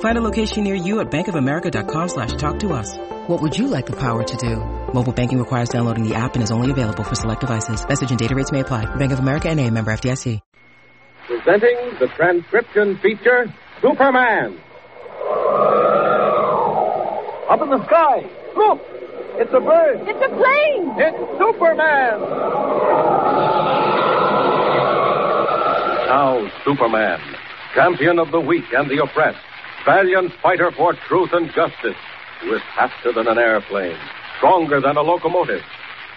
Find a location near you at bankofamerica.com/talktous. What would you like the power to do? Mobile banking requires downloading the app and is only available for select devices. Message and data rates may apply. Bank of America NA, member FDIC. Presenting the transcription feature, Superman. Up in the sky. Look! It's a bird. It's a plane. It's Superman. Now, Superman, champion of the weak and the oppressed, valiant fighter for truth and justice, who is faster than an airplane, stronger than a locomotive,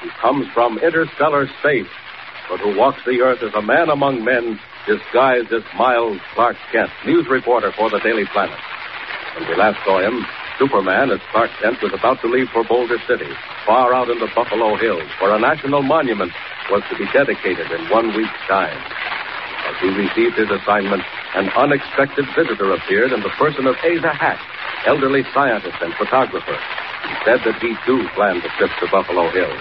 who comes from interstellar space, but who walks the earth as a man among men, disguised as Miles Clark Kent, news reporter for the Daily Planet. When we last saw him, Superman, as Clark Kent, was about to leave for Boulder City, far out in the Buffalo Hills, where a national monument was to be dedicated in 1 week's time. As he received his assignment, an unexpected visitor appeared in the person of Asa Hatch, elderly scientist and photographer. He said that he, too, planned the trip to Buffalo Hills.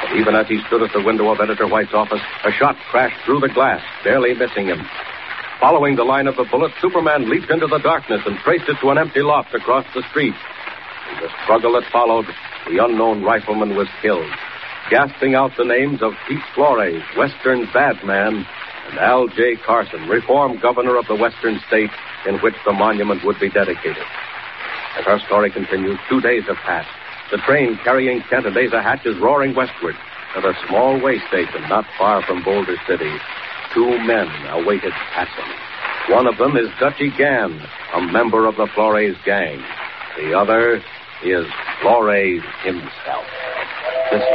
But even as he stood at the window of Editor White's office, a shot crashed through the glass, barely missing him. Following the line of the bullet, Superman leaped into the darkness and traced it to an empty loft across the street. In the struggle that followed, the unknown rifleman was killed, gasping out the names of Pete Flores, Western bad man, and Al J. Carson, reform governor of the western state in which the monument would be dedicated. As our story continues, 2 days have passed. The train carrying Cantadaisa Hatch is roaring westward. At a small way station not far from Boulder City, 2 men await its passing. One of them is Dutchy Gann, a member of the Flores gang. The other is Flores himself. Listen.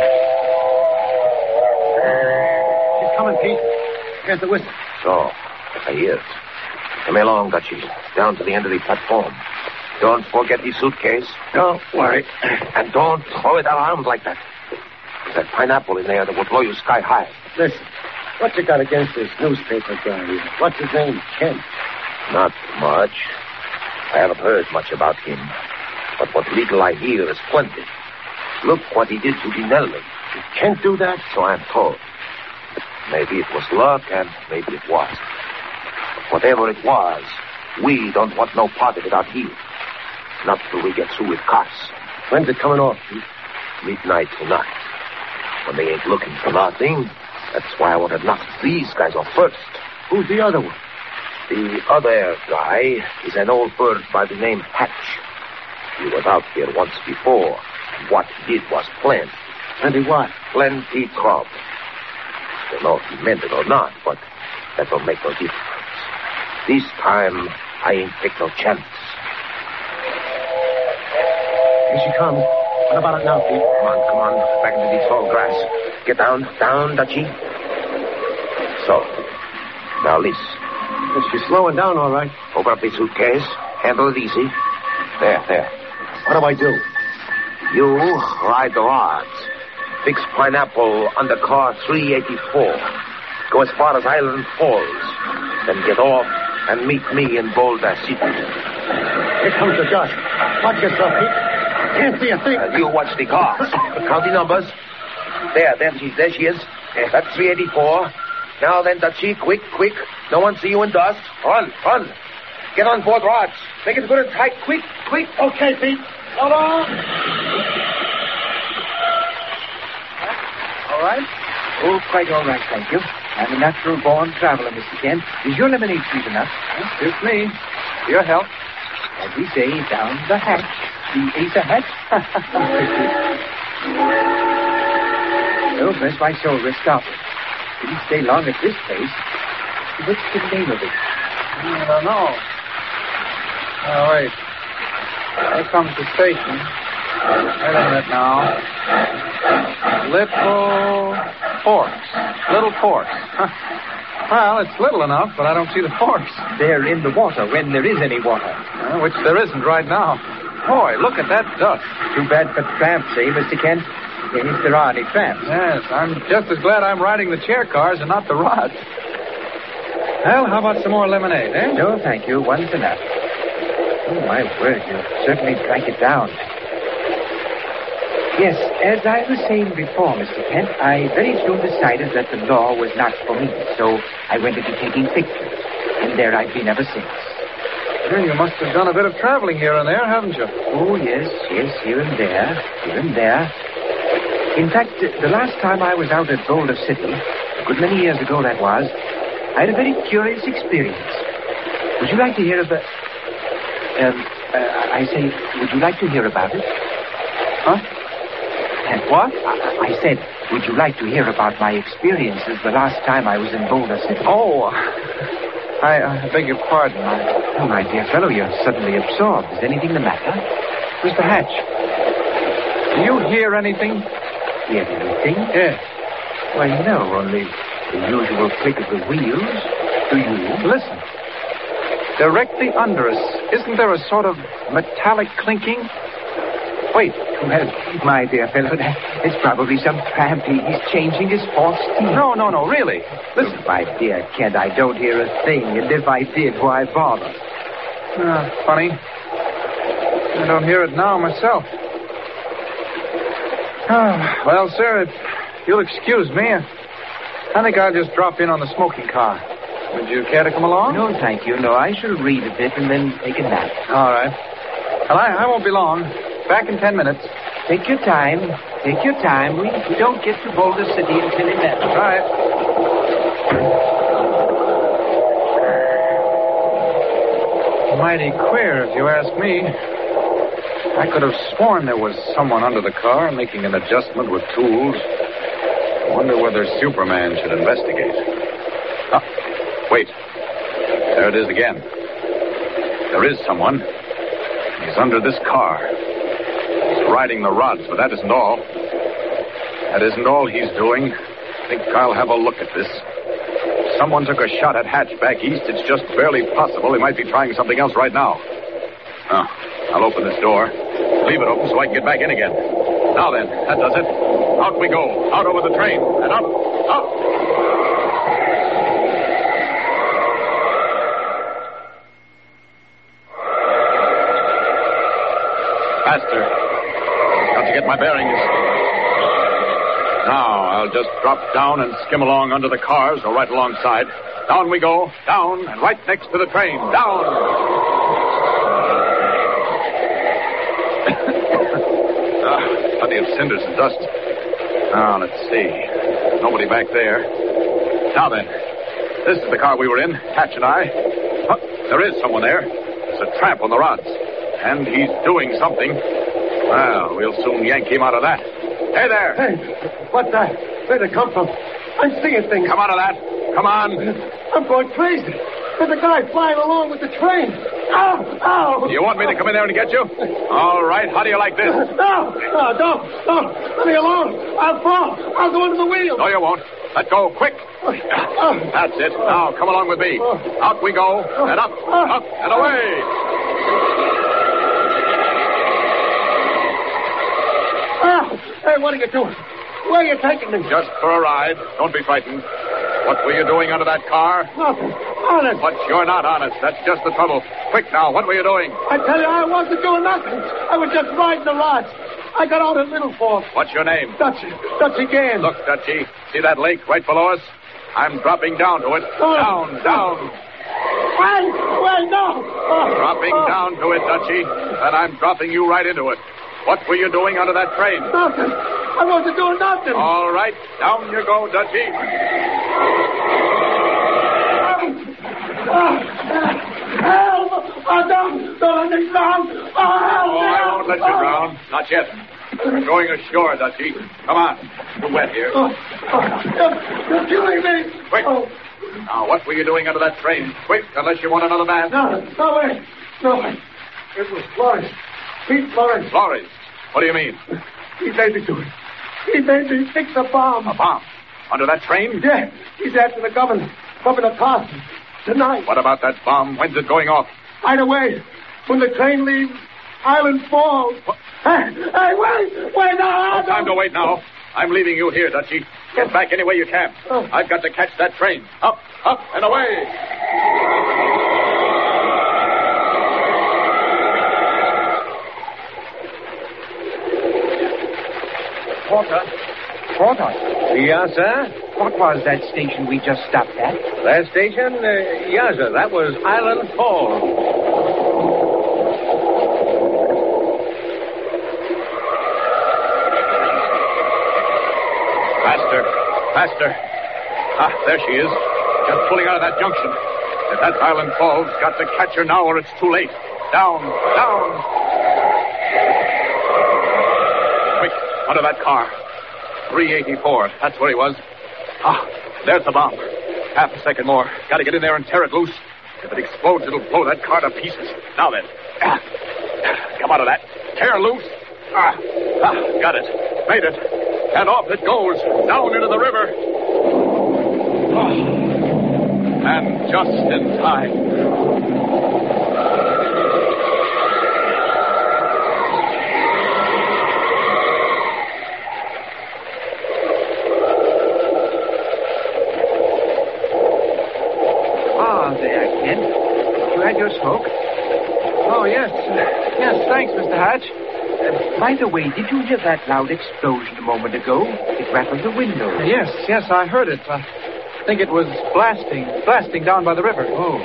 She's coming, Pete. Here's the whistle. So, he is. Come along, Dutchy. Down to the end of the platform. Don't forget the suitcase. Don't worry. And don't throw it out of arms like that. There's that pineapple in there that will blow you sky high. Listen, what you got against this newspaper guy here? What's his name? Kent. Not much. I haven't heard much about him. But what little I hear is plenty. Look what he did to Dinelli. You can't do that? So I'm told. Maybe it was luck, and maybe it wasn't. But whatever it was, we don't want no part of it out here. Not till we get through with Carson. When's it coming off, Pete? Midnight tonight. When they ain't looking for nothing, that's why I want to knock these guys off first. Who's the other one? The other guy is an old bird by the name Hatch. He was out here once before, and what he did was plenty. Plenty what? Plenty trouble. I don't know if he meant it or not, but that don't make no difference. This time, I ain't take no chances. Here she comes. What about it now, Pete? Come on. Back into the tall grass. Get down, Dutchy. So, now listen. She's slowing down, all right. Open up the suitcase. Handle it easy. There. What do I do? You ride the rods. Fix pineapple under car 384. Go as far as Island Falls. Then get off and meet me in Boulder City. Here comes the dust. Watch yourself, Pete. Can't see a thing. You watch the cars. Count the numbers. There she is. That's 384. Now then, Dutchy, quick. No one see you in dust. Run. Get on board rods. Make it good and tight. Quick. Okay, Pete. So long. All right? Oh, quite all right, thank you. I'm a natural-born traveler, Mr. Kent. Is your lemonade sweet enough? Suits me. For your help. As we say, down the hatch. The Asa Hatch. Oh, bless my soul, we're stopping. Didn't stay long at this place. What's the name of it? I don't know. Oh, wait. Here comes the station. Wait a minute now. Little Fork. Huh. Well, it's little enough, but I don't see the forks. They're in the water when there is any water. Which there isn't right now. Boy, look at that dust. Too bad for tramps, eh, Mr. Kent? If there are any tramps. Yes, I'm just as glad I'm riding the chair cars and not the rods. Well, how about some more lemonade, eh? No, thank you. One's enough. Oh, my word, you certainly drank it down. Yes, as I was saying before, Mr. Kent, I very soon decided that the law was not for me, so I went into taking pictures, and there I've been ever since. Well, you must have done a bit of traveling here and there, haven't you? Oh, yes, here and there. In fact, the last time I was out at Boulder City, a good many years ago that was, I had a very curious experience. Would you like to hear about... would you like to hear about it? Huh? And what? I said, would you like to hear about my experiences the last time I was in Boulder City? Oh, I beg your pardon. Oh, my dear fellow, you're suddenly absorbed. Is anything the matter? Mr. Hatch, do you hear anything? Hear anything? Yes. Why, no, only the usual click of the wheels. Do you? Listen. Directly under us, isn't there a sort of metallic clinking? Wait. Well, my dear fellow, it's probably some tramp. He's changing his false teeth. No, really. Listen. Oh, my dear Kent, I don't hear a thing, and if I did, why bother? Funny. I don't hear it now myself. Oh, well, sir, if you'll excuse me, I think I'll just drop in on the smoking car. Would you care to come along? No, thank you. No, I shall read a bit and then take a nap. All right. Well, I won't be long. Back in 10 minutes. Take your time. We don't get to Boulder City until 11. All right. Mighty queer, if you ask me. I could have sworn there was someone under the car making an adjustment with tools. I wonder whether Superman should investigate. Ah, wait. There it is again. There is someone. He's under this car. Riding the rods, but that isn't all. That isn't all he's doing. I think I'll have a look at this. Someone took a shot at Hatch back east. It's just barely possible he might be trying something else right now. Oh, I'll open this door. Leave it open so I can get back in again. Now then, that does it. Out we go. Out over the train. And up. Up. Faster. Get my bearings. Now, I'll just drop down and skim along under the cars or right alongside. Down we go. Down and right next to the train. Down. Plenty of cinders and dust. Now, let's see. Nobody back there. Now then, this is the car we were in, Hatch and I. Huh, there is someone there. There's a tramp on the rods. And he's doing something. Well, we'll soon yank him out of that. Hey there! Hey, what the? Where'd it come from? I'm seeing things. Come out of that. Come on. I'm going crazy. There's a guy flying along with the train. Ow! You want me to come in there and get you? All right, how do you like this? No, don't. Let me alone. I'll fall. I'll go into the wheel. No, you won't. Let go, quick. That's it. Now, come along with me. Out we go. And up, up, and away. Hey, what are you doing? Where are you taking me? Just for a ride. Don't be frightened. What were you doing under that car? Nothing. Honest. But you're not honest. That's just the trouble. Quick now, what were you doing? I tell you, I wasn't doing nothing. I was just riding the rods. I got out at Little Fork. What's your name? Dutchy Gann. Look, Dutchy. See that lake right below us? I'm dropping down to it. Oh. Down. Wait, no. Dropping down to it, Dutchy. And I'm dropping you right into it. What were you doing under that train? Nothing. I wasn't doing nothing. All right. Down you go, Dutchy. Help! Don't let me drown. Oh, I won't let you drown. Not yet. We're going ashore, Dutchy. Come on. You're wet here. You're killing me. Quick. Oh. Now, what were you doing under that train? Quick, unless you want another man. No, wait. It was Flores. Pete Flores. Flores? What do you mean? He made me do it. He made me fix a bomb. A bomb? Under that train? Yeah. He's after the Governor Carson. Tonight. What about that bomb? When's it going off? Right away. When the train leaves, Island Falls. What? Hey, wait now. No time to wait now. I'm leaving you here, Dutchy. Get back any way you can. I've got to catch that train. Up, and away. Porter? Yes, sir? What was that station we just stopped at? That station? Yes, sir. That was Island Falls. Faster. Ah, there she is. Just pulling out of that junction. If that's Island Falls, got to catch her now or it's too late. Down. Under that car. 384. That's where he was. Ah, there's the bomb. Half a second more. Got to get in there and tear it loose. If it explodes, it'll blow that car to pieces. Now then. Come out of that. Tear loose. Got it. Made it. And off it goes. Down into the river. And just in time. Smoke? Oh, yes. Yes, thanks, Mr. Hatch. By the way, did you hear that loud explosion a moment ago? It rattled the window. Yes, I heard it. I think it was blasting down by the river. Oh.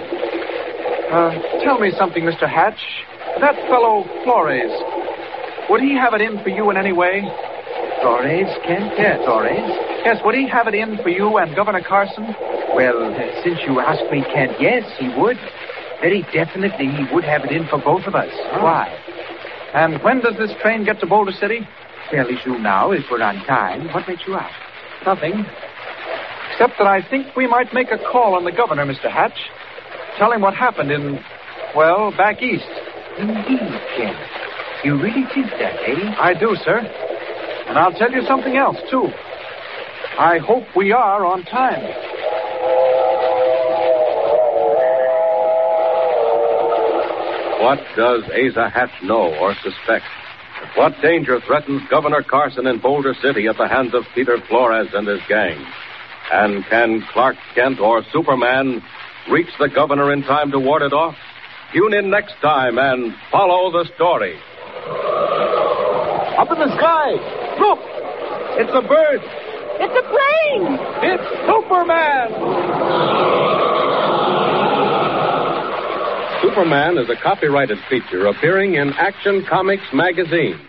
Tell me something, Mr. Hatch. That fellow Flores, would he have it in for you in any way? Flores, Kent? Yes. Flores? Yes, would he have it in for you and Governor Carson? Well, since you ask me, Kent, yes, he would. Very definitely, he would have it in for both of us. Oh. Why? And when does this train get to Boulder City? Fairly soon now, if we're on time. What makes you out? Nothing. Except that I think we might make a call on the governor, Mr. Hatch. Tell him what happened in, well, back east. Indeed, Ken. You really think that, eh? I do, sir. And I'll tell you something else, too. I hope we are on time. What does Asa Hatch know or suspect? What danger threatens Governor Carson in Boulder City at the hands of Peter Flores and his gang? And can Clark Kent or Superman reach the governor in time to ward it off? Tune in next time and follow the story. Up in the sky! Look! It's a bird! It's a plane! It's Superman! Superman is a copyrighted feature appearing in Action Comics magazine.